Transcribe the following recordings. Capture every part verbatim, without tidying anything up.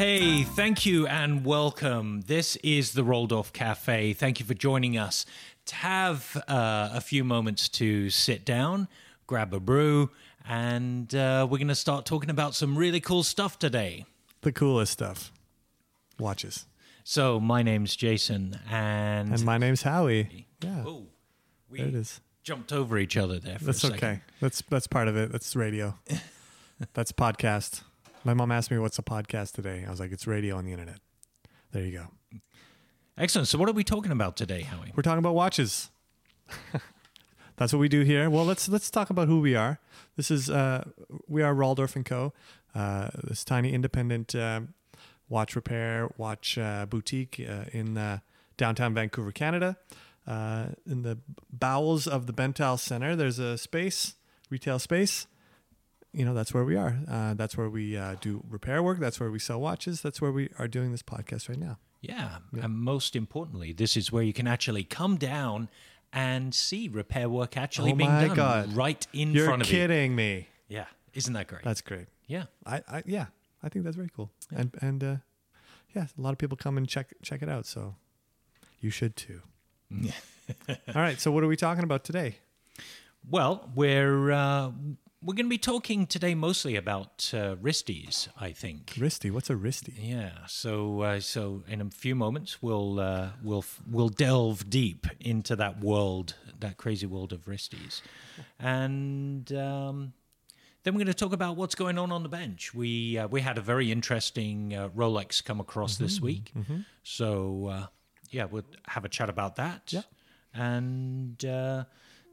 Hey, thank you and welcome. This is the Rolled-Off Cafe. Thank you for joining us. To have uh, a few moments to sit down, grab a brew, and uh, we're going to start talking about some really cool stuff today. The coolest stuff. Watches. So my name's Jason, and... And my name's Howie. Yeah. Oh, we there it is. Jumped over each other there for that's a second. That's okay. That's, that's part of it. That's radio. That's podcast. My mom asked me, what's a podcast today? I was like, it's radio on the internet. There you go. Excellent. So what are we talking about today, Howie? We're talking about watches. That's what we do here. Well, let's let's talk about who we are. This is, uh, we are Roldorf and Co., uh, this tiny independent uh, watch repair, watch uh, boutique uh, in uh, downtown Vancouver, Canada. Uh, in the bowels of the Bentall Center, there's a space, retail space. You know, that's where we are. Uh, that's where we uh, do repair work. That's where we sell watches. That's where we are doing this podcast right now. Yeah, yeah. And most importantly, this is where you can actually come down and see repair work actually oh being done God. right in You're front of you. You're kidding me. Yeah. Isn't that great? That's great. Yeah. I, I yeah, I think that's very cool. Yeah. And and uh, yeah, a lot of people come and check check it out, so you should too. Yeah. All right, so what are we talking about today? Well, we're uh, We're going to be talking today mostly about uh, wristies, I think. Wristie? What's a wristie? Yeah. So, uh, so in a few moments, we'll uh, we'll we'll delve deep into that world, that crazy world of wristies, and um, then we're going to talk about what's going on on the bench. We uh, we had a very interesting uh, Rolex come across mm-hmm. this week, mm-hmm. so uh, yeah, we'll have a chat about that, yeah. and. Uh,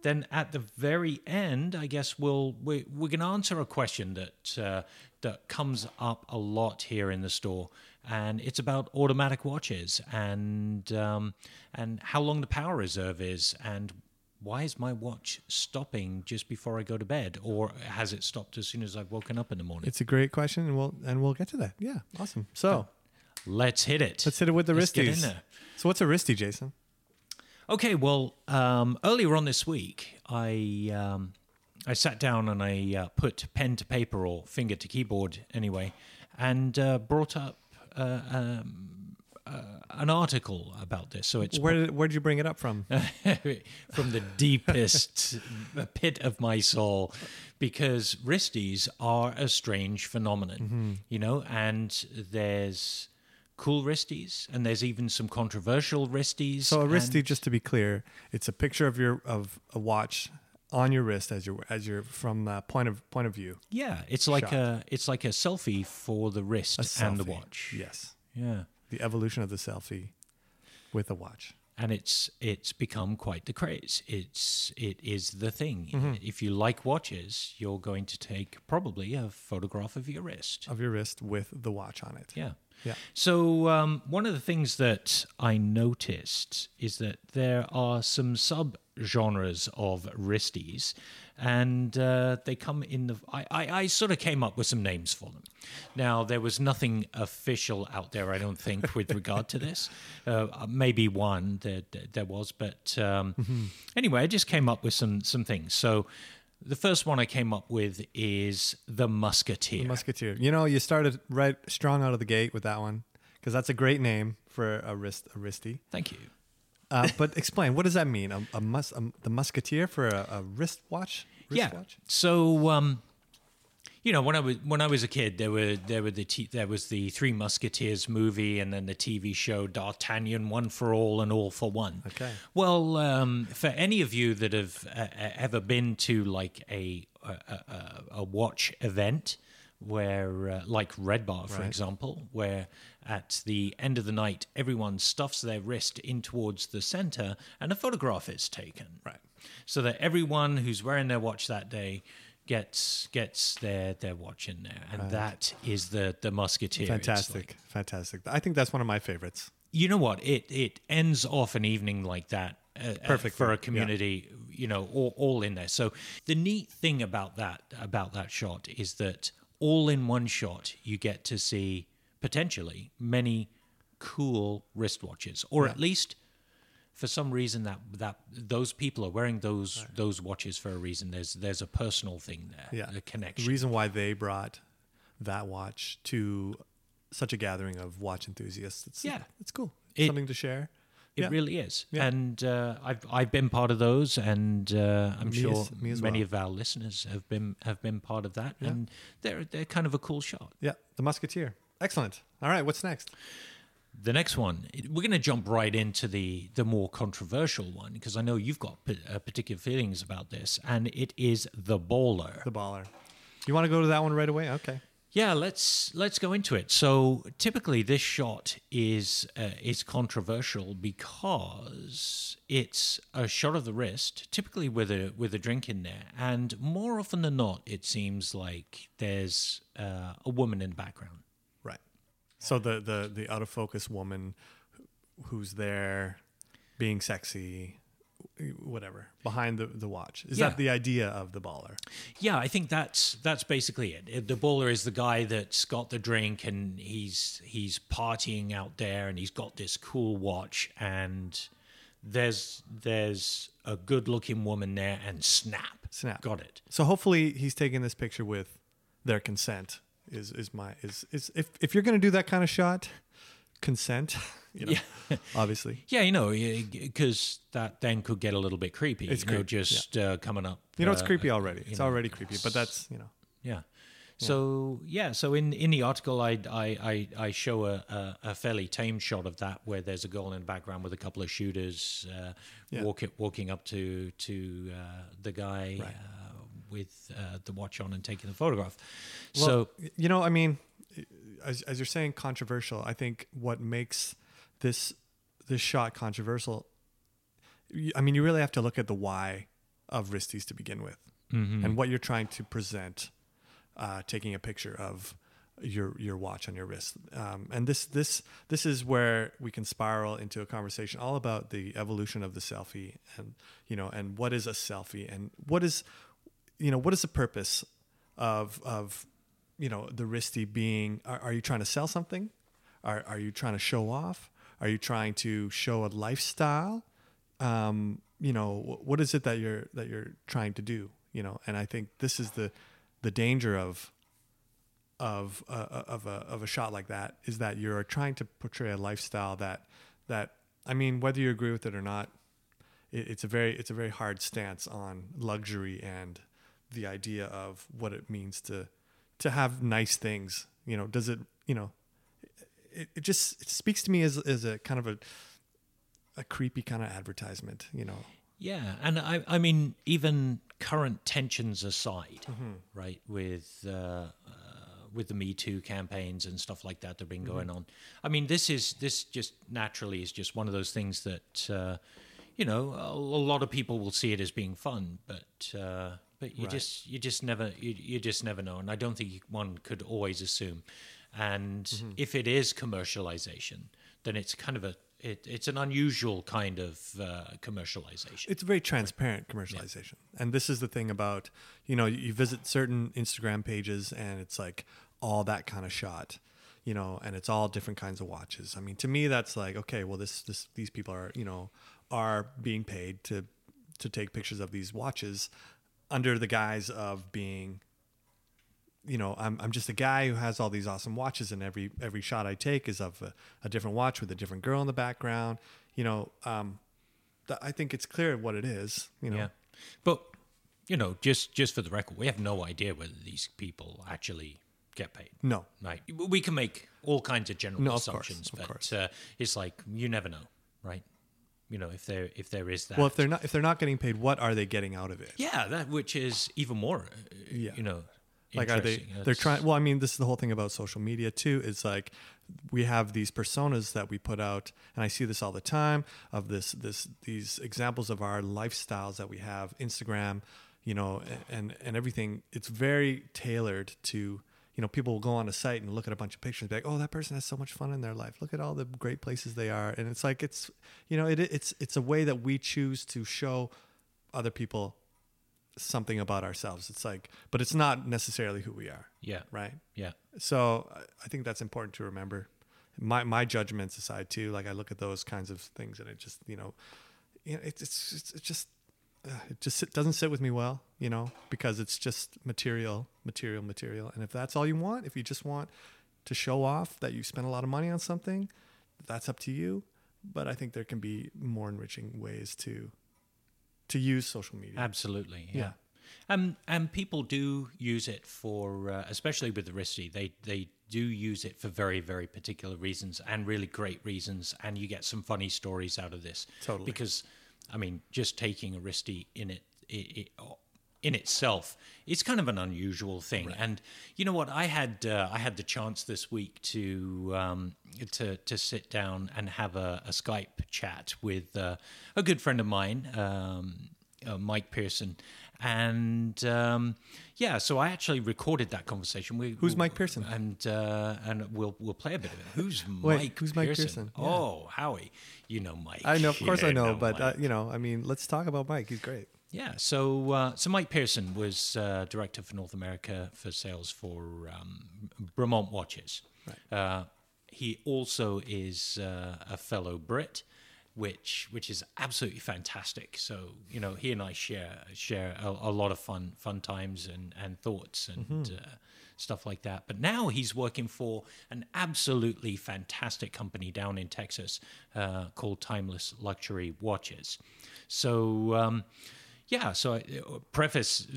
Then at the very end, I guess we'll we we're going to answer a question that uh, that comes up a lot here in the store, and it's about automatic watches and um, and how long the power reserve is, and why is my watch stopping just before I go to bed, or has it stopped as soon as I've woken up in the morning? It's a great question, and we'll and we'll get to that. Yeah, awesome. So let's hit it. Let's hit it with the let's wristies. Get in there. So what's a wristie, Jason? Okay, well, um, earlier on this week, I um, I sat down and I uh, put pen to paper, or finger to keyboard anyway, and uh, brought up uh, um, uh, an article about this. So it's where did, where did you bring it up from? From the deepest pit of my soul, because wristies are a strange phenomenon, mm-hmm. you know, and there's... cool wristies, and there's even some controversial wristies. So a wristie, just to be clear, it's a picture of your of a watch on your wrist as your as your from the point of point of view. Yeah, it's like shot. a it's like a selfie for the wrist and the watch. Yes, yeah, the evolution of the selfie with a watch, and it's it's become quite the craze. It's it is the thing. Mm-hmm. If you like watches, you're going to take probably a photograph of your wrist of your wrist with the watch on it. Yeah. Yeah. So um, one of the things that I noticed is that there are some sub-genres of wristies, and uh, they come in the... I, I, I sort of came up with some names for them. Now, there was nothing official out there, I don't think, with regard to this. Uh, maybe one there, there was, but um, mm-hmm. anyway, I just came up with some, some things. So... the first one I came up with is the Musketeer. The Musketeer. You know, you started right strong out of the gate with that one, because that's a great name for a wrist, a wristie. Thank you. Uh, but explain, what does that mean? A, a mus, a, the Musketeer for a, a wristwatch? Wrist yeah. Watch? So, um, you know, when I was when I was a kid, there were there were the t- there was the Three Musketeers movie, and then the T V show D'Artagnan, One for All and All for One. Okay. Well, um, for any of you that have uh, ever been to like a a, a, a watch event, where uh, like Red Bar, for right. example, where at the end of the night everyone stuffs their wrist in towards the center, and a photograph is taken. Right. So that everyone who's wearing their watch that day. Gets gets their their watch in there, and right. that is the the Musketeer. Fantastic, like, fantastic. I think that's one of my favorites. You know what? It it ends off an evening like that, uh, perfect uh, for a community. Yeah. You know, all, all in there. So the neat thing about that about that shot is that all in one shot, you get to see potentially many cool wristwatches, or yeah. at least. For some reason, that that those people are wearing those right. those watches for a reason. There's there's a personal thing there, yeah. a connection. The reason why they brought that watch to such a gathering of watch enthusiasts. It's, yeah. It's cool. It's it, something to share. It yeah. really is. Yeah. And uh, I've I've been part of those, and uh, I'm me sure as, as many well. of our listeners have been have been part of that. Yeah. And they're they're kind of a cool shot. Yeah, the Musketeer. Excellent. All right, what's next? The next one, we're going to jump right into the, the more controversial one, because I know you've got p- uh, particular feelings about this, and it is the Baller. The Baller. You want to go to that one right away? Okay. Yeah, let's let's go into it. So typically, this shot is uh, is controversial because it's a shot of the wrist, typically with a with a drink in there, and more often than not, it seems like there's uh, a woman in the background. So the, the, the out of focus woman who's there being sexy, whatever, behind the, the watch. Is yeah. that the idea of the Baller? Yeah, I think that's that's basically it. The Baller is the guy that's got the drink and he's he's partying out there and he's got this cool watch and there's there's a good looking woman there and snap. Snap. Got it. So hopefully he's taking this picture with their consent. Is is my is is if if you're gonna do that kind of shot, consent, you know, yeah. obviously. Yeah, you know, because that then could get a little bit creepy. It's you know, just yeah. uh, coming up. You know, it's uh, creepy already. It's know, already creepy, but that's you know. Yeah. So yeah, so in, in the article, I I I, I show a, a a fairly tame shot of that where there's a girl in the background with a couple of shooters uh, yeah. walking walking up to to uh, the guy. Right. Uh, with uh, the watch on and taking the photograph. Well, so, you know, I mean, as, as you're saying, controversial, I think what makes this, this shot controversial, I mean, you really have to look at the why of wristies to begin with mm-hmm. and what you're trying to present, uh, taking a picture of your, your watch on your wrist. Um, and this, this, this is where we can spiral into a conversation all about the evolution of the selfie and, you know, and what is a selfie and what is, you know, what is the purpose of, of you know, the wristie being, are, are you trying to sell something? Are are you trying to show off? Are you trying to show a lifestyle? Um, you know, what is it that you're, that you're trying to do? You know, and I think this is the, the danger of, of, uh, of a, of a shot like that is that you're trying to portray a lifestyle that, that, I mean, whether you agree with it or not, it, it's a very, it's a very hard stance on luxury and the idea of what it means to, to have nice things, you know, does it, you know, it, it just, it speaks to me as, as a kind of a, a creepy kind of advertisement, you know? Yeah. And I, I mean, even current tensions aside, mm-hmm. right. With, uh, uh, with the Me Too campaigns and stuff like that that have been mm-hmm. going on. I mean, this is, this just naturally is just one of those things that, uh, you know, a, a lot of people will see it as being fun, but, uh, But you right. just you just never you, you just never know, and I don't think one could always assume. And mm-hmm. if it is commercialization, then it's kind of a it, it's an unusual kind of uh, commercialization. It's very transparent commercialization, yeah. and this is the thing about you know you visit certain Instagram pages and it's like all that kind of shot, you know, and it's all different kinds of watches. I mean, to me that's like okay, well this this these people are you know are being paid to to take pictures of these watches. Under the guise of being, you know, I'm I'm just a guy who has all these awesome watches, and every every shot I take is of a, a different watch with a different girl in the background. You know, um, th- I think it's clear what it is. You know, yeah. But you know, just just for the record, we have no idea whether these people actually get paid. No, right? We can make all kinds of general no, assumptions, of course, of but course. Uh, it's like you never know, right? You know, if there if there is that. Well, if they're not if they're not getting paid, what are they getting out of it? Yeah, that which is even more. Uh, yeah. You know, like are they? That's... They're trying. Well, I mean, this is the whole thing about social media too. It's like we have these personas that we put out, and I see this all the time of this this these examples of our lifestyles that we have Instagram, you know, and and everything. It's very tailored to. You know, people will go on a site and look at a bunch of pictures and be like, oh, that person has so much fun in their life. Look at all the great places they are. And it's like, it's, you know, it, it's, it's a way that we choose to show other people something about ourselves. It's like, but it's not necessarily who we are. Yeah. Right. Yeah. So I think that's important to remember. My, my judgments aside too, like I look at those kinds of things and it just, you know, it's, it's, it's, it's just, it just it doesn't sit with me well, you know, because it's just material, material, material. And if that's all you want, if you just want to show off that you spent a lot of money on something, that's up to you. But I think there can be more enriching ways to to use social media. Absolutely. Yeah. yeah. Um, and people do use it for, uh, especially with the wristy, they, they do use it for very, very particular reasons and really great reasons. And you get some funny stories out of this. Totally. Because, I mean, just taking a wristy in it, it, it in itself, it's kind of an unusual thing. Right. And you know what? I had uh, I had the chance this week to um, to to sit down and have a, a Skype chat with uh, a good friend of mine, um, uh, Mike Pearson. And um, yeah, so I actually recorded that conversation. We, who's Mike Pearson? And uh, and we'll we'll play a bit of it. Who's Wait, Mike? Who's Mike Pearson? Pearson? Yeah. Oh, Howie, you know Mike. I know, of course yeah, I know, know but uh, you know, I mean, let's talk about Mike. He's great. Yeah, so uh, so Mike Pearson was uh, director for North America for sales for um, Bremont watches. Right. Uh, he also is uh, a fellow Brit, which which is absolutely fantastic. So you know, he and I share share a, a lot of fun fun times and, and thoughts and mm-hmm. uh, stuff like that. But now he's working for an absolutely fantastic company down in Texas uh, called Timeless Luxury Watches. So. Um, Yeah, so I preface,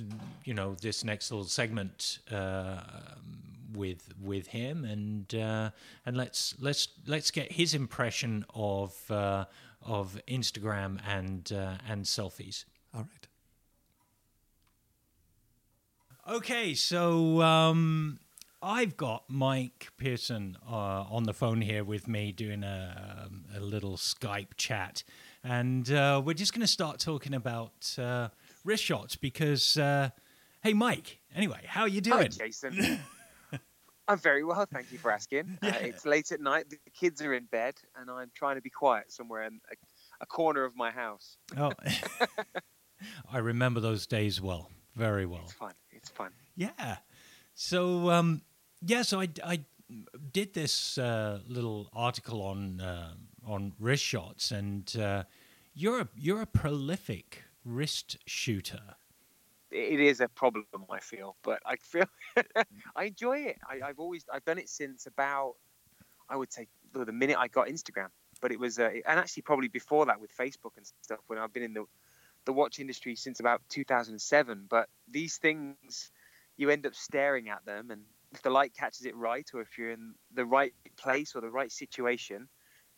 you know, this next little segment uh, with with him, and uh, and let's let's let's get his impression of uh, of Instagram and uh, and selfies. All right. Okay, so um, I've got Mike Pearson uh, on the phone here with me doing a a little Skype chat. And uh, we're just going to start talking about uh, wrist shots because, uh, hey, Mike, anyway, how are you doing? Hi, Jason. I'm very well. Thank you for asking. Yeah. Uh, it's late at night. The kids are in bed, and I'm trying to be quiet somewhere in a, a corner of my house. Oh, I remember those days well, very well. It's fun. It's fun. Yeah. So, um, yeah, so I, I did this uh, little article on... Uh, on wrist shots, and uh, you're a, you're a prolific wrist shooter. It is a problem, I feel, but I feel I enjoy it. I, I've always I've done it since about I would say the minute I got Instagram, but it was uh, and actually probably before that with Facebook and stuff. When I've been in the the watch industry since about two thousand seven, but these things you end up staring at them, and if the light catches it right, or if you're in the right place or the right situation.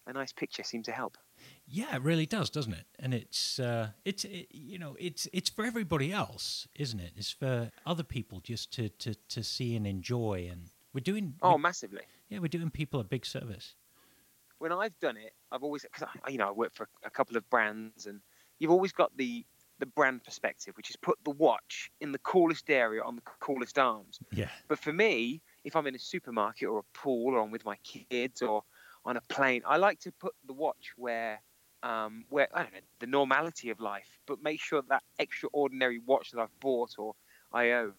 A nice picture seems to help. Yeah, it really does, doesn't it? And it's, uh, it's, it, you know, it's it's for everybody else, isn't it? It's for other people just to, to, to see and enjoy. And we're doing oh, we're, massively. Yeah, we're doing people a big service. When I've done it, I've always, because I, you know, I work for a couple of brands, and you've always got the the brand perspective, which is put the watch in the coolest area on the coolest arms. Yeah. But for me, if I'm in a supermarket or a pool, or I'm with my kids, or on a plane, I like to put the watch where, um, where I don't know, the normality of life, but make sure that extraordinary watch that I've bought or I own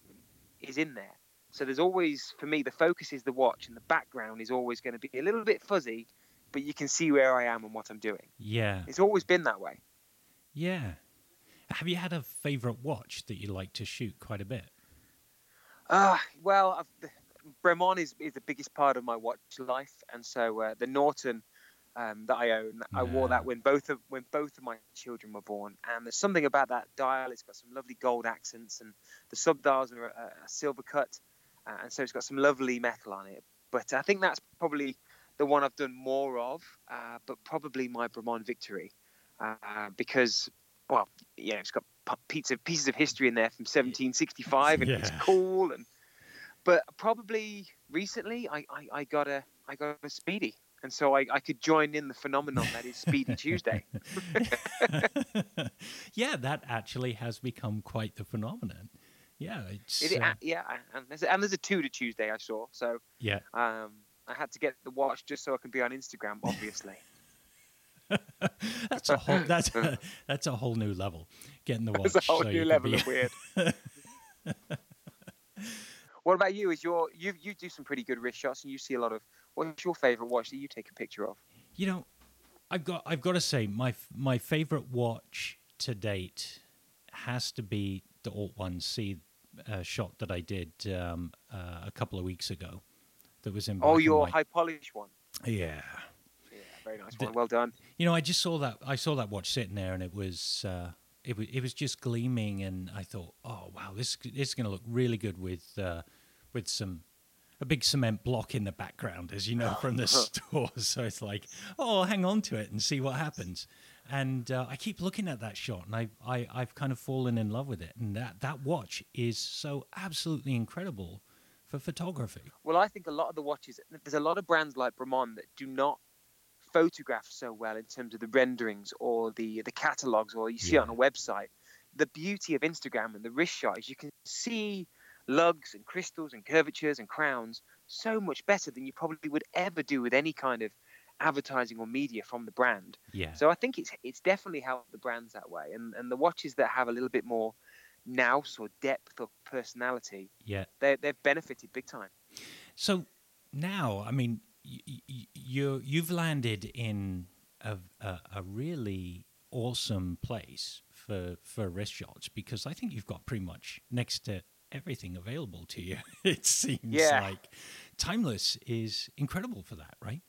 is in there. So there's always, for me, the focus is the watch, and the background is always going to be a little bit fuzzy, but you can see where I am and what I'm doing. Yeah, it's always been that way. Yeah. Have you had a favorite watch that you like to shoot quite a bit? Ah, uh, well, I've. Bremont is, is the biggest part of my watch life, and so uh, the Norton um, that I own, yeah. I wore that when both of when both of my children were born. And there's something about that dial; it's got some lovely gold accents, and the sub-dials are a, a silver cut, uh, and so it's got some lovely metal on it. But I think that's probably the one I've done more of, uh, but probably my Bremont Victory, uh, because well, yeah, it's got pizza, pieces of history in there from seventeen sixty-five, and yeah. It's cool and. But probably recently, I, I, I got a I got a Speedy, and so I, I could join in the phenomenon that is Speedy Tuesday. Yeah, that actually has become quite the phenomenon. Yeah, it's it, uh, yeah, and there's, a, and there's a Tudor Tuesday I saw, so yeah, um, I had to get the watch just so I could be on Instagram, obviously. that's a whole that's a, that's a whole new level. Getting the watch, that's a whole so new level be... of weird. What about you? Is your you you do some pretty good wrist shots, and you see a lot of. What's your favorite watch that you take a picture of? You know, I've got I've got to say my my favorite watch to date has to be the Alt one C uh, shot that I did um, uh, a couple of weeks ago that was in black and white. Oh, your high polish one. Yeah. Yeah, very nice one. Well done. You know, I just saw that. I saw that watch sitting there, and it was uh, it was it was just gleaming, and I thought, oh wow, this this is going to look really good with uh, with some. A big cement block in the background, as you know, from the store. So it's like, oh, I'll hang on to it and see what happens. And uh, I keep looking at that shot, and I, I, I've kind of fallen in love with it. And that, that watch is so absolutely incredible for photography. Well, I think a lot of the watches, there's a lot of brands like Bremont that do not photograph so well in terms of the renderings or the, the catalogs, or you see yeah. it on a website. The beauty of Instagram and the wrist shot is you can see lugs and crystals and curvatures and crowns so much better than you probably would ever do with any kind of advertising or media from the brand. Yeah. So I think it's it's definitely helped the brands that way. And and the watches that have a little bit more nous or depth or personality, yeah, they, they've benefited big time. So now, I mean, you, you you've landed in a, a, a really awesome place for, for wrist shots, because I think you've got pretty much next to everything available to you. It seems yeah. like Timeless is incredible for that, right?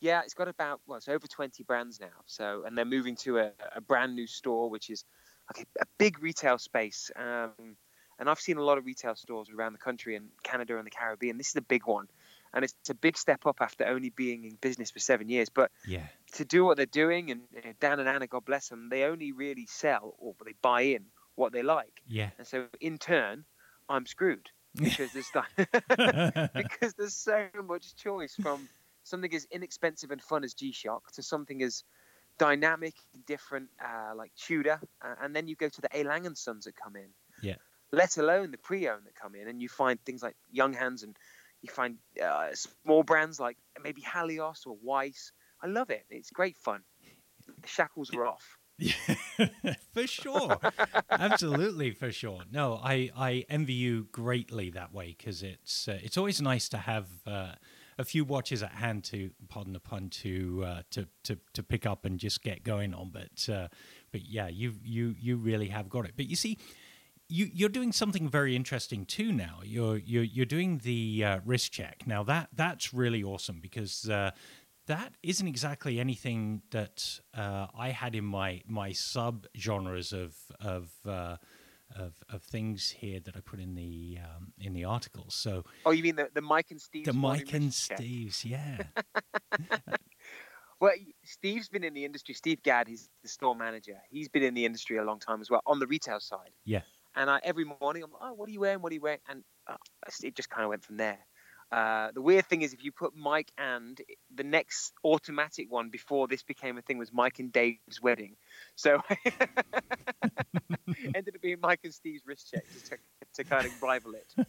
Yeah, it's got about, well, it's over twenty brands now. So, and they're moving to a, a brand new store, which is like a, a big retail space. Um, and I've seen a lot of retail stores around the country and Canada and the Caribbean. This is a big one. And it's a big step up after only being in business for seven years. But yeah. to do what they're doing, and you know, Dan and Anna, God bless them, they only really sell, or they buy in what they like. Yeah. And so in turn, I'm screwed because there's because there's so much choice, from something as inexpensive and fun as G-Shock to something as dynamic and different uh, like Tudor, uh, and then you go to the A. Lang and Sons that come in. Yeah. Let alone the pre-owned that come in, and you find things like Young Hands, and you find uh, small brands like maybe Halios or Weiss. I love it. It's great fun. The shackles were off. Yeah, for sure. Absolutely, for sure. No, I, I envy you greatly that way, because it's uh, it's always nice to have uh, a few watches at hand to, pardon the pun, to uh, to, to to pick up and just get going on. But uh, but yeah, you you you really have got it. But you see, you you're doing something very interesting too now. You're you're you're doing the uh, wrist check now. That that's really awesome, because. Uh, That isn't exactly anything that uh, I had in my my sub genres of of, uh, of of things here that I put in the um, in the articles. So oh, you mean the, the Mike and Steve's? The Mike and Steve's, yeah. Well, Steve's been in the industry. Steve Gadd, he's the store manager. He's been in the industry a long time as well on the retail side. Yeah. And I, every morning I'm like, oh, what are you wearing? What are you wearing? And uh, it just kind of went from there. Uh, the weird thing is, if you put Mike and the next automatic one before this became a thing was Mike and Dave's Wedding, so ended up being Mike and Steve's Wrist Check to, to, to kind of rival it.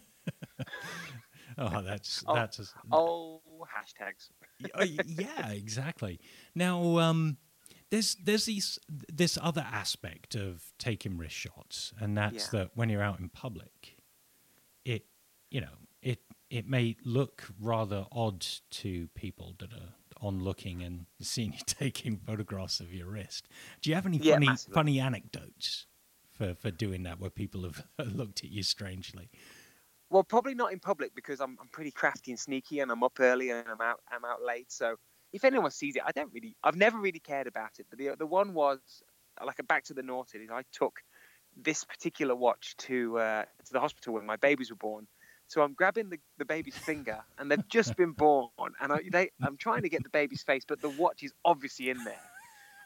Oh, that's oh, that's a, oh hashtags. Yeah, exactly. Now, um, there's there's these this other aspect of taking wrist shots, and that's yeah. that when you're out in public, it you know it. It may look rather odd to people that are on looking and seeing you taking photographs of your wrist. Do you have any yeah, funny massively. funny anecdotes for, for doing that, where people have looked at you strangely? Well, probably not in public, because I'm I'm pretty crafty and sneaky, and I'm up early and I'm out I'm out late. So if anyone sees it, I don't really I've never really cared about it. But the the one was like a back to the Norton. I took this particular watch to uh, to the hospital when my babies were born. So I'm grabbing the, the baby's finger, and they've just been born, and I, they, I'm trying to get the baby's face, but the watch is obviously in there.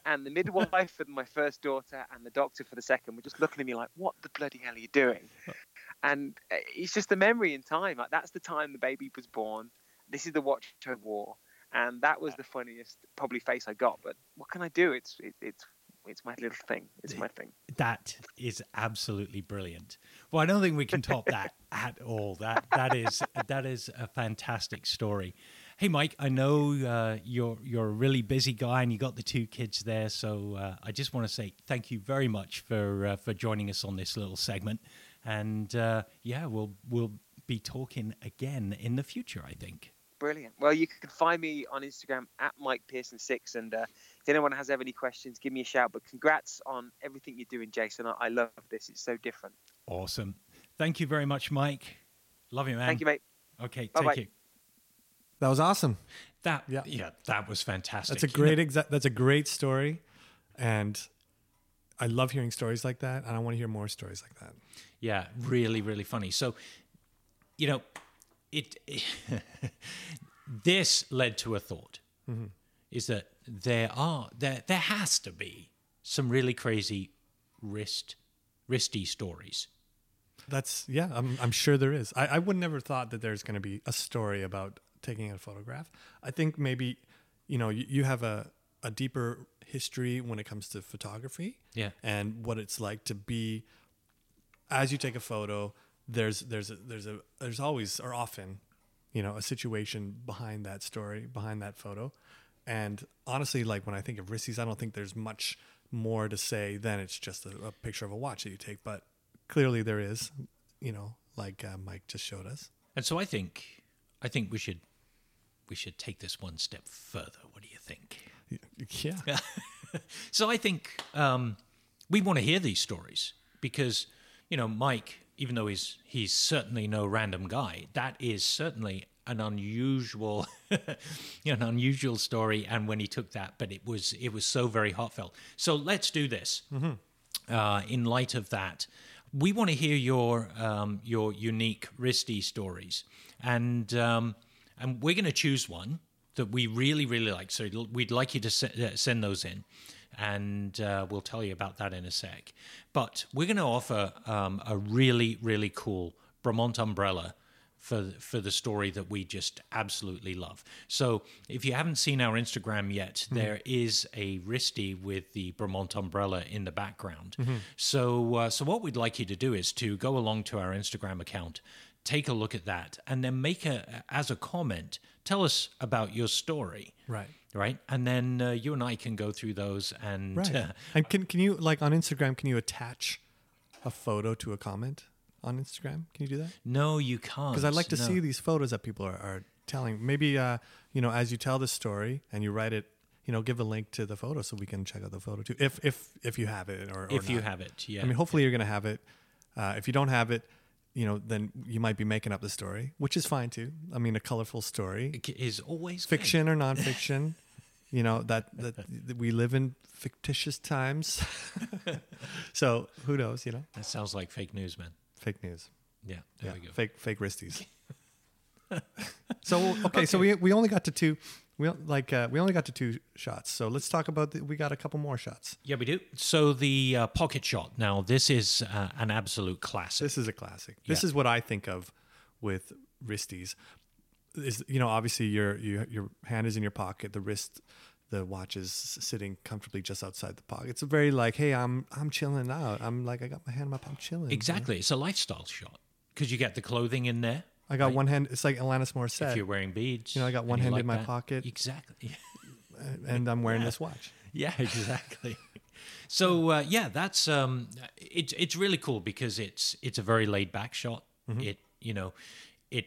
And the midwife for my first daughter and the doctor for the second were just looking at me like, what the bloody hell are you doing? And it's just the memory in time. Like, that's the time the baby was born. This is the watch I wore. And that was the funniest probably face I got. But what can I do? It's it, it's. It's my little thing. It's my thing. That is absolutely brilliant. Well, I don't think we can top that at all. That that is that is a fantastic story. Hey, Mike, I know uh, you're you're a really busy guy, and you got the two kids there. So uh, I just want to say thank you very much for uh, for joining us on this little segment. And uh, yeah, we'll we'll be talking again in the future, I think. Brilliant. Well, you can find me on Instagram at Mike Pearson six, and uh, if anyone has ever any questions, give me a shout. But congrats on everything you're doing, Jason. I, I love this. It's so different. Awesome. Thank you very much, Mike. Love you, man. Thank you, mate. Okay, bye-bye. Take it. That was awesome. That yeah, yeah that was fantastic. That's a great exa- that's a great story, and I love hearing stories like that, and I want to hear more stories like that. Yeah, really, really funny. So, you know, it, it this led to a thought, mm-hmm. is that there are there there has to be some really crazy wrist wristy stories. That's yeah, I'm I'm sure there is. I, I would never thought that there's going to be a story about taking a photograph. I think maybe, you know, you, you have a, a deeper history when it comes to photography, yeah, and what it's like to be, as you take a photo, there's there's a, there's a there's always or often, you know, a situation behind that story, behind that photo. And honestly, like when I think of wristies, I don't think there's much more to say than it's just a, a picture of a watch that you take, but clearly there is, you know, like uh, Mike just showed us. And so I think I think we should We should take this one step further. What do you think? Yeah. So I think um, we want to hear these stories because, you know, Mike, even though he's he's certainly no random guy, that is certainly an unusual, you know, an unusual story. And when he took that, but it was it was so very heartfelt. So let's do this. Mm-hmm. Uh, in light of that, we want to hear your um, your unique wristy stories, and. Um, And we're going to choose one that we really, really like. So we'd like you to send those in, and uh, we'll tell you about that in a sec. But we're going to offer um, a really, really cool Bremont umbrella for for the story that we just absolutely love. So if you haven't seen our Instagram yet, mm-hmm. there is a wristie with the Bremont umbrella in the background. Mm-hmm. So uh, so what we'd like you to do is to go along to our Instagram account, take a look at that, and then make a, as a comment, tell us about your story. Right. Right. And then uh, you and I can go through those and... Right. Uh, and can, can you, like on Instagram, can you attach a photo to a comment on Instagram? Can you do that? No, you can't. Because I'd like to no. see these photos that people are, are telling. Maybe, uh, you know, as you tell the story and you write it, you know, give a link to the photo so we can check out the photo too. If if, if you have it or, or If not. You have it, yeah. I mean, hopefully yeah. you're going to have it. Uh, if you don't have it, you know, then you might be making up the story, which is fine too. I mean, a colorful story is always fiction good. Or nonfiction. You know that, that that we live in fictitious times, so who knows? You know, that sounds like fake news, man. Fake news. Yeah, there yeah. we go. Fake fake wristies. so okay, okay, so we we only got to two. We like uh, we only got to two shots, so let's talk about. The, we got a couple more shots. Yeah, we do. So the uh, pocket shot. Now this is uh, an absolute classic. This is a classic. Yeah. This is what I think of with wristies. Is you know obviously your your your hand is in your pocket, the wrist, the watch is sitting comfortably just outside the pocket. It's a very like, hey, I'm I'm chilling out. I'm like I got my hand in my pocket, I'm chilling. Exactly, you know? It's a lifestyle shot because you get the clothing in there. I got right. one hand. It's like Alanis Morissette. If you're wearing beads. You know, I got one hand like in my that. pocket. Exactly. And I'm wearing yeah. this watch. Yeah, exactly. So, uh, yeah, that's, um, it's it's really cool because it's it's a very laid back shot. Mm-hmm. It, you know, it,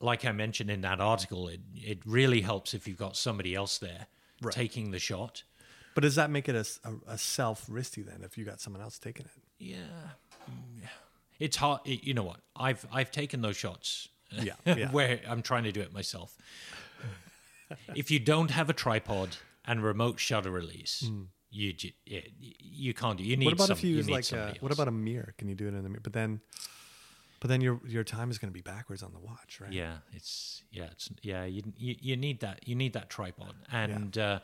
like I mentioned in that article, it, it really helps if you've got somebody else there right. taking the shot. But does that make it a, a, a self-wristy then if you got someone else taking it? Yeah. Yeah. It's hard. It, you know what? I've I've taken those shots yeah, yeah. where I'm trying to do it myself. If you don't have a tripod and remote shutter release, mm. you it, you can't do. You need. What about some, if you, you use like a, what about a mirror? Can you do it in the mirror? But then, but then your your time is going to be backwards on the watch, right? Yeah, it's yeah, it's yeah. You you, you need that you need that tripod, and yeah. uh,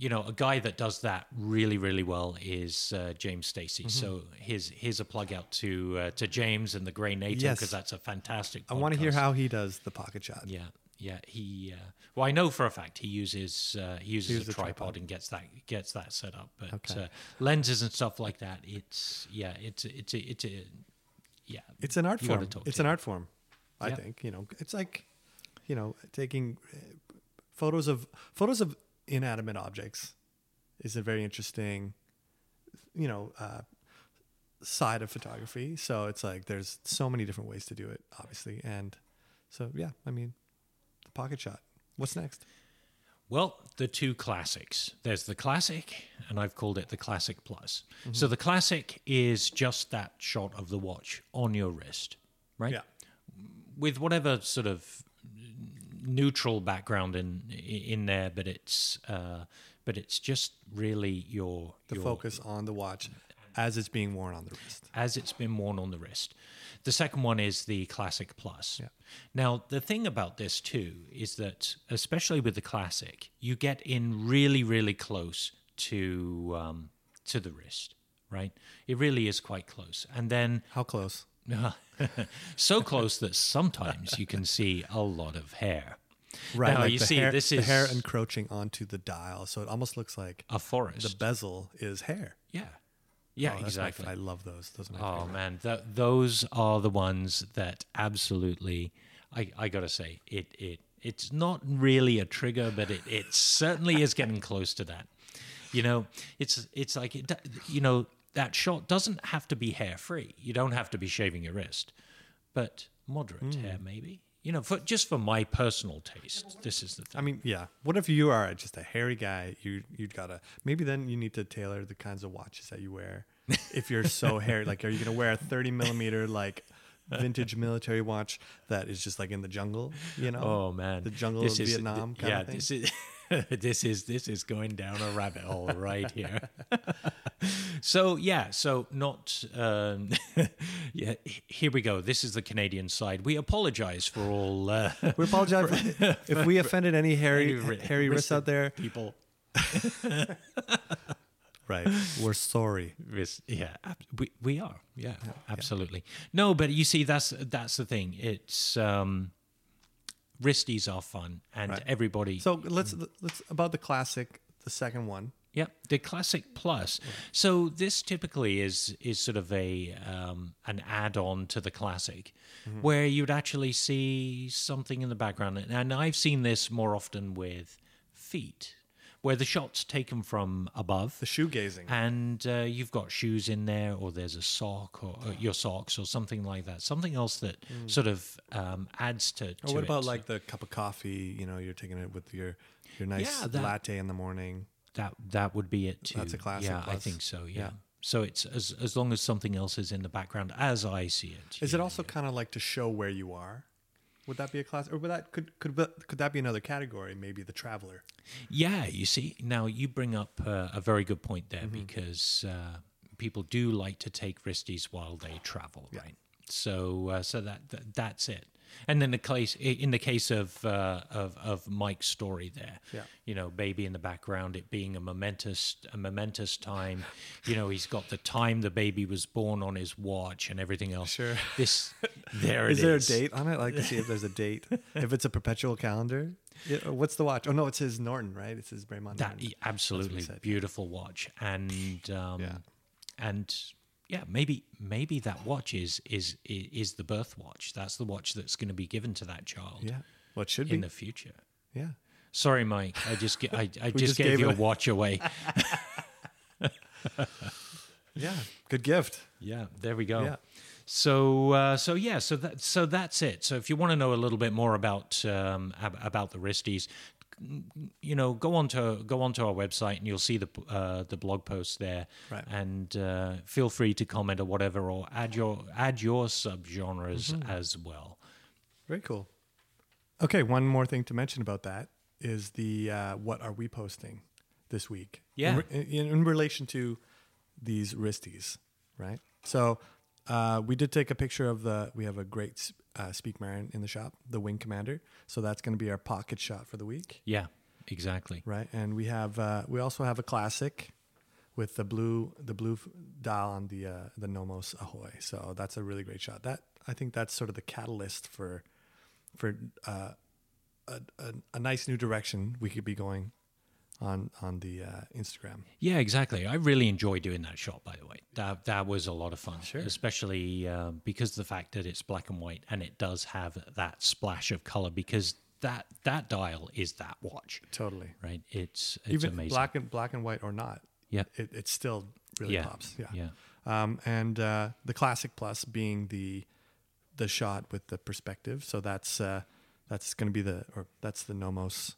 you know a guy that does that really really well is uh, James Stacey. Mm-hmm. So here's here's a plug out to uh, to James and the Gray Native because yes. that's a fantastic podcast. I want to hear how he does the pocket shot. Yeah, yeah. He uh, well, I know for a fact he uses uh, he uses he uses a, a tripod, tripod and gets that gets that set up. But okay. uh, lenses and stuff like that. It's yeah. It's it's it's a yeah. It's an art you form. It's to. an art form. I yeah. think you know. It's like you know taking photos of photos of. inanimate objects is a very interesting, you know, uh, side of photography. So it's like there's so many different ways to do it, obviously. And so, yeah, I mean, the pocket shot. What's next? Well, the two classics. There's the classic, and I've called it the classic plus. Mm-hmm. So the classic is just that shot of the watch on your wrist, right? Yeah. With whatever sort of neutral background in in there, but it's uh, but it's just really your the your, focus on the watch as it's being worn on the wrist. As it's been worn on the wrist. The second one is the Classic Plus. Yeah. Now, the thing about this, too, is that, especially with the Classic, you get in really, really close to um, to the wrist, right? It really is quite close. And then... How close? So close that sometimes you can see a lot of hair. Right. Now, like you see, hair, this is... the hair encroaching onto the dial, so it almost looks like... a forest. The bezel is hair. Yeah. Yeah, oh, exactly. My, I love those. Those are my oh, favorite. man. Th- those are the ones that absolutely, I, I got to say, it it it's not really a trigger, but it, it certainly is getting close to that. You know, it's it's like, it, you know, that shot doesn't have to be hair-free. You don't have to be shaving your wrist, but moderate mm. hair maybe. You know, for, just for my personal taste, this is the thing. I mean, yeah. What if you are just a hairy guy? You, you'd gotta, maybe then you need to tailor the kinds of watches that you wear. If you're so hairy, like, are you going to wear a thirty millimeter, like, vintage military watch that is just like in the jungle, you know? Oh, man. The jungle this of is, Vietnam th- kind yeah, of thing? This is, this is, this is going down a rabbit hole right here. So, yeah. So not... Um, Yeah, here we go. This is the Canadian side. We apologize for all. Uh, we apologize for, if we offended any hairy, hairy wrists out there. People. Right. We're sorry. Yeah, we we are. Yeah, yeah, absolutely. No, but you see, that's that's the thing. It's um, wristies are fun, and right. everybody. So let's let's about the Classic, the second one. Yep, the Classic Plus. So this typically is is sort of a um, an add-on to the Classic, mm-hmm. where you'd actually see something in the background. And I've seen this more often with feet, where the shot's taken from above. The shoegazing. And uh, you've got shoes in there, or there's a sock, or, or your socks, or something like that. Something else that mm. sort of um, adds to, to it. Or what about it. Like the cup of coffee, you know, you're taking it with your, your nice yeah, that, latte in the morning. That that would be it too. That's a Classic. Yeah, plus. I think so. Yeah. yeah. So it's as as long as something else is in the background, as I see it. Is it know, also yeah. kind of like to show where you are? Would that be a Classic, or would that could could could that be another category? Maybe the Traveler. Yeah. You see, now you bring up uh, a very good point there, mm-hmm. because uh, people do like to take wristies while they travel, yeah. right? So uh, so that, that that's it. And then the case in the case of uh, of of Mike's story there, yeah. you know, baby in the background, it being a momentous a momentous time, you know, he's got the time the baby was born on his watch and everything else. Sure, this there is it there is. There a date on it? I'd like to see if there's a date. If it's a perpetual calendar, yeah, what's the watch? Oh no, it's his Norton, right? It's his Bremont. That Norton. Absolutely beautiful watch, and um, yeah. and. Yeah, maybe maybe that watch is is is the birth watch. That's the watch that's going to be given to that child. Yeah, well, it should be in the future. Yeah. Sorry, Mike. I just I, I just, just gave, gave your a... watch away. Yeah, good gift. Yeah, there we go. Yeah. So uh, so yeah, so that so that's it. So if you want to know a little bit more about um, ab- about the wristies, you know, go on to go onto our website and you'll see the uh, the blog post there, right. and uh, feel free to comment or whatever, or add your add your subgenres mm-hmm. as well. Very cool. Okay, one more thing to mention about that is the uh, what are we posting this week? Yeah, in, in, in relation to these wristies, right? So uh, we did take a picture of the. We have a great. Uh, Speake-Marin in the shop, the Wing Commander. So that's going to be our pocket shot for the week. Yeah, exactly. Right, and we have uh, we also have a Classic with the blue the blue dial on the uh, the Nomos Ahoy. So that's a really great shot. That I think that's sort of the catalyst for for uh, a, a a nice new direction we could be going on on the uh, Instagram. Yeah, exactly. I really enjoy doing that shot, by the way. That that was a lot of fun, sure. especially uh, because of the fact that it's black and white and it does have that splash of color, because that that dial is that watch. Totally. Right? It's it's Even amazing. Black and black and white or not. Yeah. It it still really yeah. pops. Yeah. Yeah. Um and uh, the Classic Plus being the the shot with the perspective. So that's uh, that's going to be the or that's the Nomos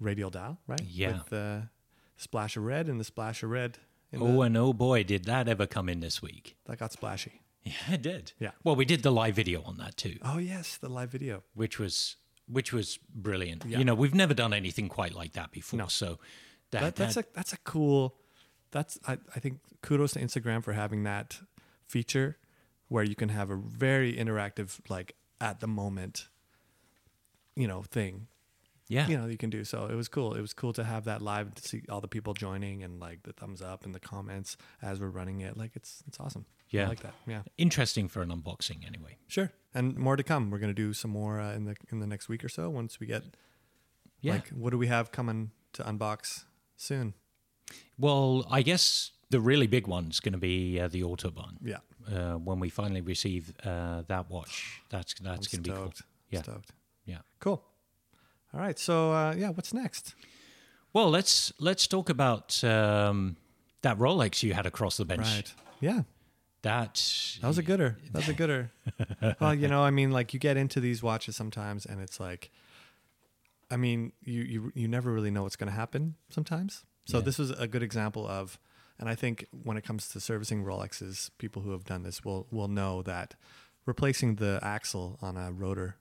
radial dial, right? Yeah. With the splash of red and the splash of red. In oh, the... and oh boy, did that ever come in this week. That got splashy. Yeah, it did. Yeah. Well, we did the live video on that too. Oh, yes, the live video. Which was which was brilliant. Yeah. You know, we've never done anything quite like that before. No. So that, that, that's that, a that's a cool. That's I, I think kudos to Instagram for having that feature where you can have a very interactive, like at the moment, you know, thing. Yeah, you know, you can do. So it was cool. It was cool to have that live, to see all the people joining and like the thumbs up and the comments as we're running it. Like it's it's awesome. Yeah, I like that. Yeah, interesting for an unboxing anyway. Sure, and more to come. We're gonna do some more uh, in the in the next week or so once we get. Yeah. Like, what do we have coming to unbox soon? Well, I guess the really big one's going to be uh, the Autobahn. Yeah. Uh, when we finally receive uh, that watch, that's that's going to be cool. Yeah. Stoked. Yeah. Cool. All right. So uh, yeah, what's next? Well, let's let's talk about um, that Rolex you had across the bench. Right. Yeah. That that was a gooder. That was a gooder. Well, you know, I mean, like you get into these watches sometimes, and it's like, I mean, you you you never really know what's going to happen sometimes. So yeah. This was a good example of, and I think when it comes to servicing Rolexes, people who have done this will will know that replacing the axle on a rotor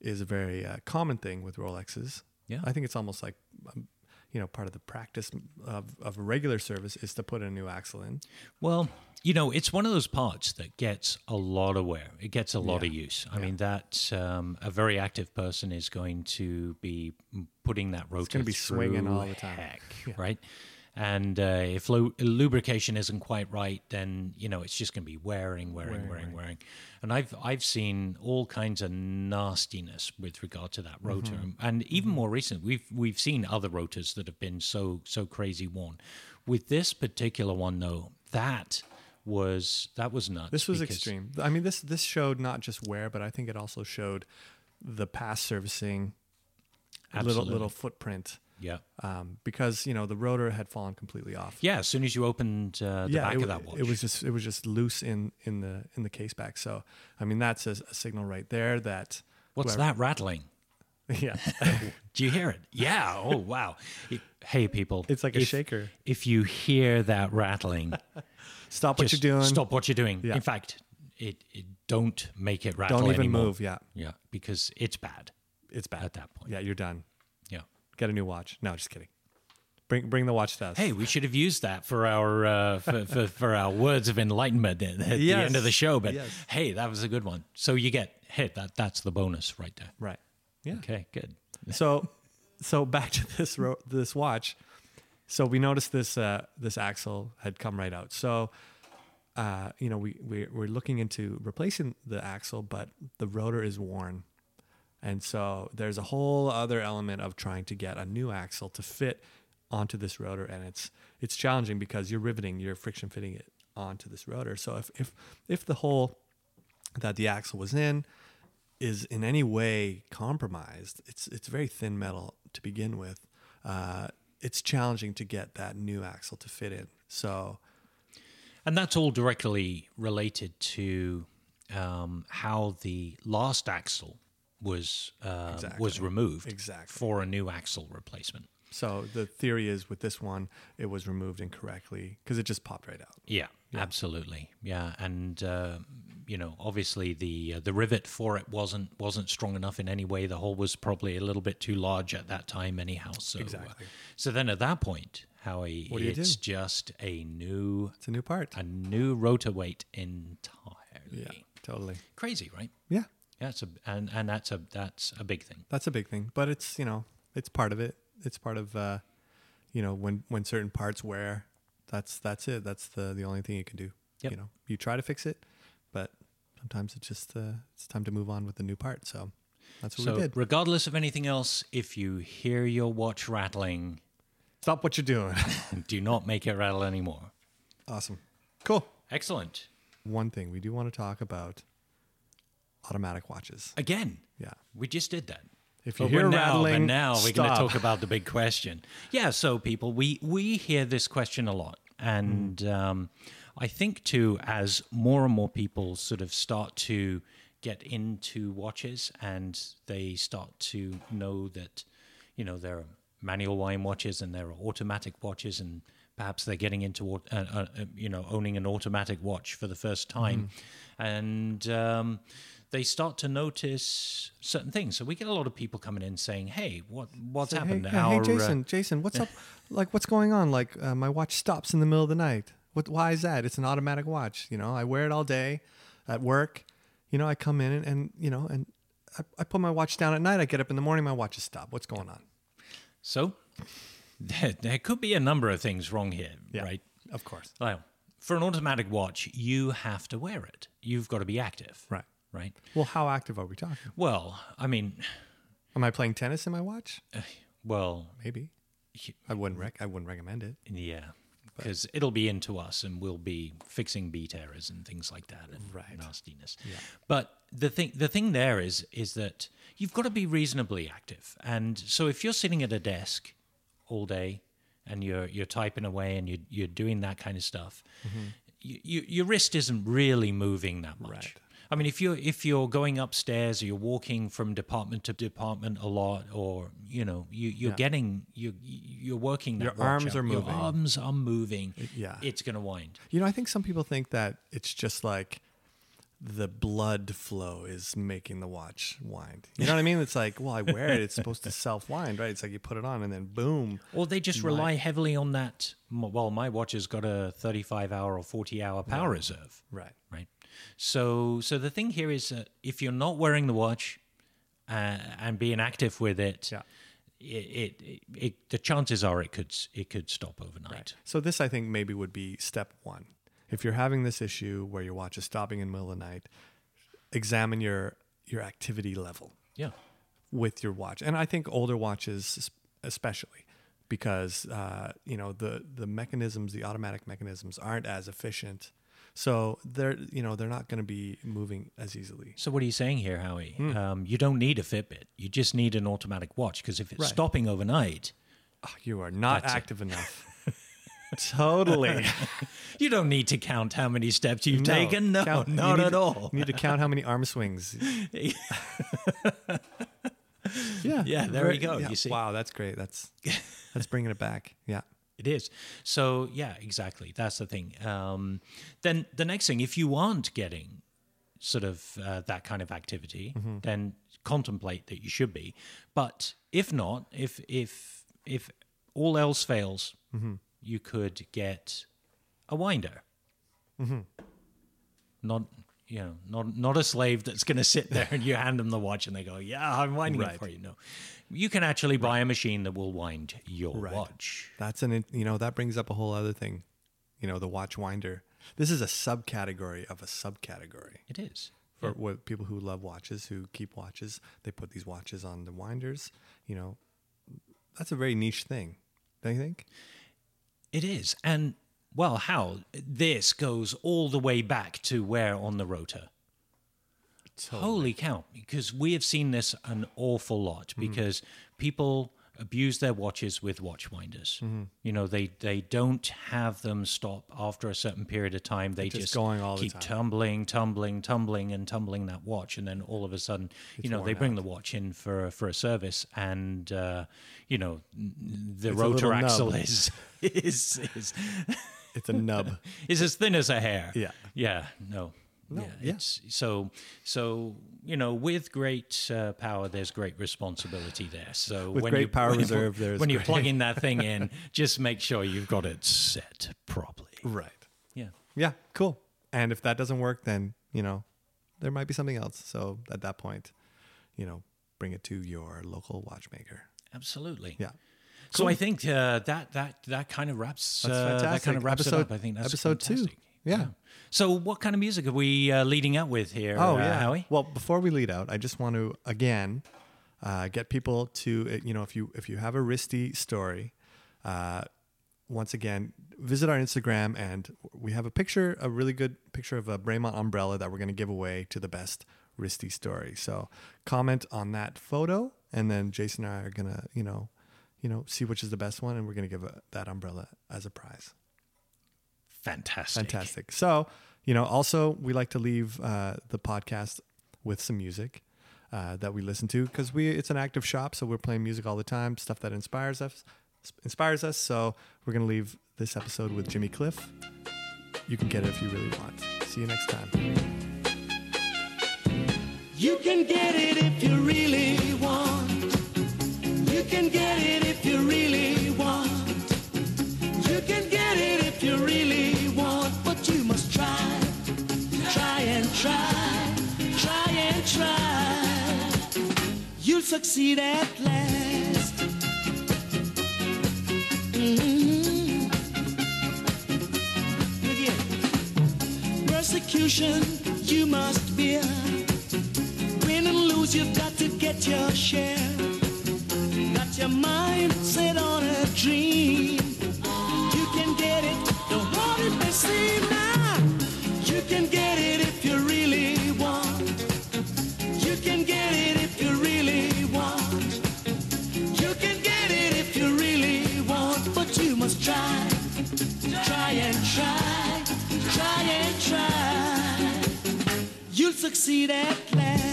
is a very uh, common thing with Rolexes. Yeah, I think it's almost like, um, you know, part of the practice of of a regular service is to put a new axle in. Well, you know, it's one of those parts that gets a lot of wear. It gets a lot yeah. of use. I yeah. mean, that um, a very active person is going to be putting that rotor. It's going to be swinging all the time, heck, yeah. right? And uh, if lo- lubrication isn't quite right, then you know it's just going to be wearing, wearing, wearing, wearing, wearing. And I've I've seen all kinds of nastiness with regard to that rotor, mm-hmm. and even mm-hmm. more recently, we've we've seen other rotors that have been so so crazy worn. With this particular one, though, that was that was nuts. This was extreme. I mean, this this showed not just wear, but I think it also showed the past servicing, absolutely. little little footprint. Yeah, um, because you know the rotor had fallen completely off. Yeah, as soon as you opened uh, the yeah, back it, of that watch, it was just it was just loose in, in the in the case back. So I mean that's a, a signal right there that what's whoever, that rattling? Yeah, do you hear it? Yeah. Oh wow. It, hey people, it's like a if, shaker. If you hear that rattling, stop what you're doing. Stop what you're doing. Yeah. In fact, it, it don't make it rattle. Don't even anymore. Move. Yeah. Yeah, because it's bad. It's bad at that point. Yeah, you're done. Get a new watch. No, just kidding. Bring bring the watch to us. Hey, we should have used that for our uh, for, for, for our words of enlightenment at, at yes. the end of the show. But yes. hey, that was a good one. So you get hey that that's the bonus right there. Right. Yeah. Okay. Good. So so back to this ro- this watch. So we noticed this uh, this axle had come right out. So uh, you know we we we're looking into replacing the axle, but the rotor is worn. And so there's a whole other element of trying to get a new axle to fit onto this rotor, and it's it's challenging because you're riveting, you're friction fitting it onto this rotor. So if if, if the hole that the axle was in is in any way compromised, it's it's very thin metal to begin with. Uh, it's challenging to get that new axle to fit in. So, and that's all directly related to um, how the last axle. was uh, exactly. was removed exactly. for a new axle replacement. So the theory is with this one, it was removed incorrectly because it just popped right out. Yeah, yeah. absolutely. Yeah, and uh, you know, obviously the uh, the rivet for it wasn't wasn't strong enough in any way. The hole was probably a little bit too large at that time, anyhow. So exactly. uh, so then at that point, Howie, what do you it's do? Just a new it's a new part, a new rotor weight entirely. Yeah, totally crazy, right? Yeah. That's a and, and that's a that's a big thing. That's a big thing, but it's you know it's part of it. It's part of uh, you know when, when certain parts wear. That's that's it. That's the, the only thing you can do. Yep. You know you try to fix it, but sometimes it's just uh, it's time to move on with the new part. So that's what so we did. Regardless of anything else, if you hear your watch rattling, stop what you're doing. Do not make it rattle anymore. Awesome. Cool. Excellent. One thing we do want to talk about. Automatic watches. Again. Yeah. We just did that. If you but hear rattling, and now stop. We're going to talk about the big question. Yeah, so people, we, we hear this question a lot. And mm. um, I think, too, as more and more people sort of start to get into watches and they start to know that, you know, there are manual wind watches and there are automatic watches and perhaps they're getting into, uh, uh, you know, owning an automatic watch for the first time. Mm. And... Um, they start to notice certain things. So we get a lot of people coming in saying, hey, what what's so, happened? Hey, Our, hey Jason, uh, Jason, what's up? Like, what's going on? Like, uh, my watch stops in the middle of the night. What? Why is that? It's an automatic watch. You know, I wear it all day at work. You know, I come in and, and you know, and I, I put my watch down at night. I get up in the morning, my watch is stopped. What's going on? So there, there could be a number of things wrong here, yeah, right? Of course. Well, for an automatic watch, you have to wear it. You've got to be active. Right. Right. Well, how active are we talking? Well, I mean... Am I playing tennis in my watch? Uh, well... Maybe. I wouldn't rec- I wouldn't recommend it. Yeah. Because it'll be into us and we'll be fixing beat errors and things like that and right. nastiness. Yeah. But the thing the thing there is is that you've got to be reasonably active. And so if you're sitting at a desk all day and you're you're typing away and you're, you're doing that kind of stuff, mm-hmm. you, you, your wrist isn't really moving that much. Right. I mean, if you're, if you're going upstairs or you're walking from department to department a lot, or, you know, you, you're yeah. getting, you're, you're working that watch. Your arms are moving. Your arms are moving. It, yeah. It's going to wind. You know, I think some people think that it's just like the blood flow is making the watch wind. You know what I mean? It's like, well, I wear it. It's supposed to self-wind, right? It's like you put it on and then boom. Or they just rely heavily on that. Well, my watch has got a thirty-five hour or forty hour power right. reserve. Right. Right. So so the thing here is that if you're not wearing the watch uh, and being active with it, yeah. it, it, it, it, the chances are it could it could stop overnight. Right. So this, I think, maybe would be step one. If you're having this issue where your watch is stopping in the middle of the night, examine your, your activity level yeah. with your watch. And I think older watches especially, because uh, you know the, the mechanisms, the automatic mechanisms aren't as efficient. So they're, you know, they're not going to be moving as easily. So what are you saying here, Howie? Mm. Um, you don't need a Fitbit. You just need an automatic watch because if it's right. stopping overnight, oh, you are not active it. enough. Totally. You don't need to count how many steps you've no, taken. No, count, not at to, all. You need to count how many arm swings. yeah. Yeah. There we go. Yeah. You see. Wow, that's great. That's that's bringing it back. Yeah. It is. So, yeah, exactly. That's the thing. Um, then the next thing, if you aren't getting sort of uh, that kind of activity, mm-hmm. then contemplate that you should be. But if not, if if if all else fails, mm-hmm. you could get a winder. Mm-hmm. Not you know, not not a slave that's going to sit there and you hand them the watch and they go, yeah, I'm winding right. it for you. No, you can actually buy right. a machine that will wind your right. watch. That's an, you know, that brings up a whole other thing. You know, the watch winder. This is a subcategory of a subcategory. It is. For yeah. what, people who love watches, who keep watches, they put these watches on the winders. You know, that's a very niche thing, don't you think? It is. And well, how this goes all the way back to where on the rotor? Totally. Holy cow. Because we have seen this an awful lot mm-hmm. because people abuse their watches with watch winders. Mm-hmm. You know, they, they don't have them stop after a certain period of time. They just, just going all keep the time. tumbling, tumbling, tumbling, and tumbling that watch. And then all of a sudden, it's you know, they bring out. the watch in for, for a service and, uh, you know, the it's rotor axle is... is, is It's a nub. It's as thin as a hair. Yeah. Yeah. No. No. Yeah. yeah. It's, so, so you know, with great uh, power, there's great responsibility there. So with when great you, power when reserve, you, there's when great. you're plugging that thing in, just make sure you've got it set properly. Right. Yeah. Yeah. Cool. And if that doesn't work, then you know there might be something else. So at that point, you know, bring it to your local watchmaker. Absolutely. Yeah. Cool. So I think uh, that that that kind of wraps uh, that kind of wraps episode, it up. I think that's episode fantastic. two. Yeah. yeah. So what kind of music are we uh, leading out with here? Oh uh, yeah, Howie. Well, before we lead out, I just want to again uh, get people to you know if you if you have a wristy story, uh, once again visit our Instagram and we have a picture, a really good picture of a Bremont umbrella that we're going to give away to the best wristy story. So comment on that photo, and then Jason and I are gonna you know. you know, see which is the best one, and we're going to give a, that umbrella as a prize. Fantastic. Fantastic. So, you know, also we like to leave uh, the podcast with some music uh, that we listen to because we it's an active shop, so we're playing music all the time, stuff that inspires us. Inspires us. So we're going to leave this episode with Jimmy Cliff. You can get it if you really want. See you next time. You can get it if you really want. You can get it if you really want. You can get it if you really want. But you must try, try and try, try and try. You'll succeed at last. Mm-hmm. Again. Persecution you must bear. Win and lose, you've got to get your share. Got your mind set on a dream. You can get it, don't want it to seem now. You can get it if you really want. You can get it if you really want. You can get it if you really want. But you must try, try and try, try and try. You'll succeed at last.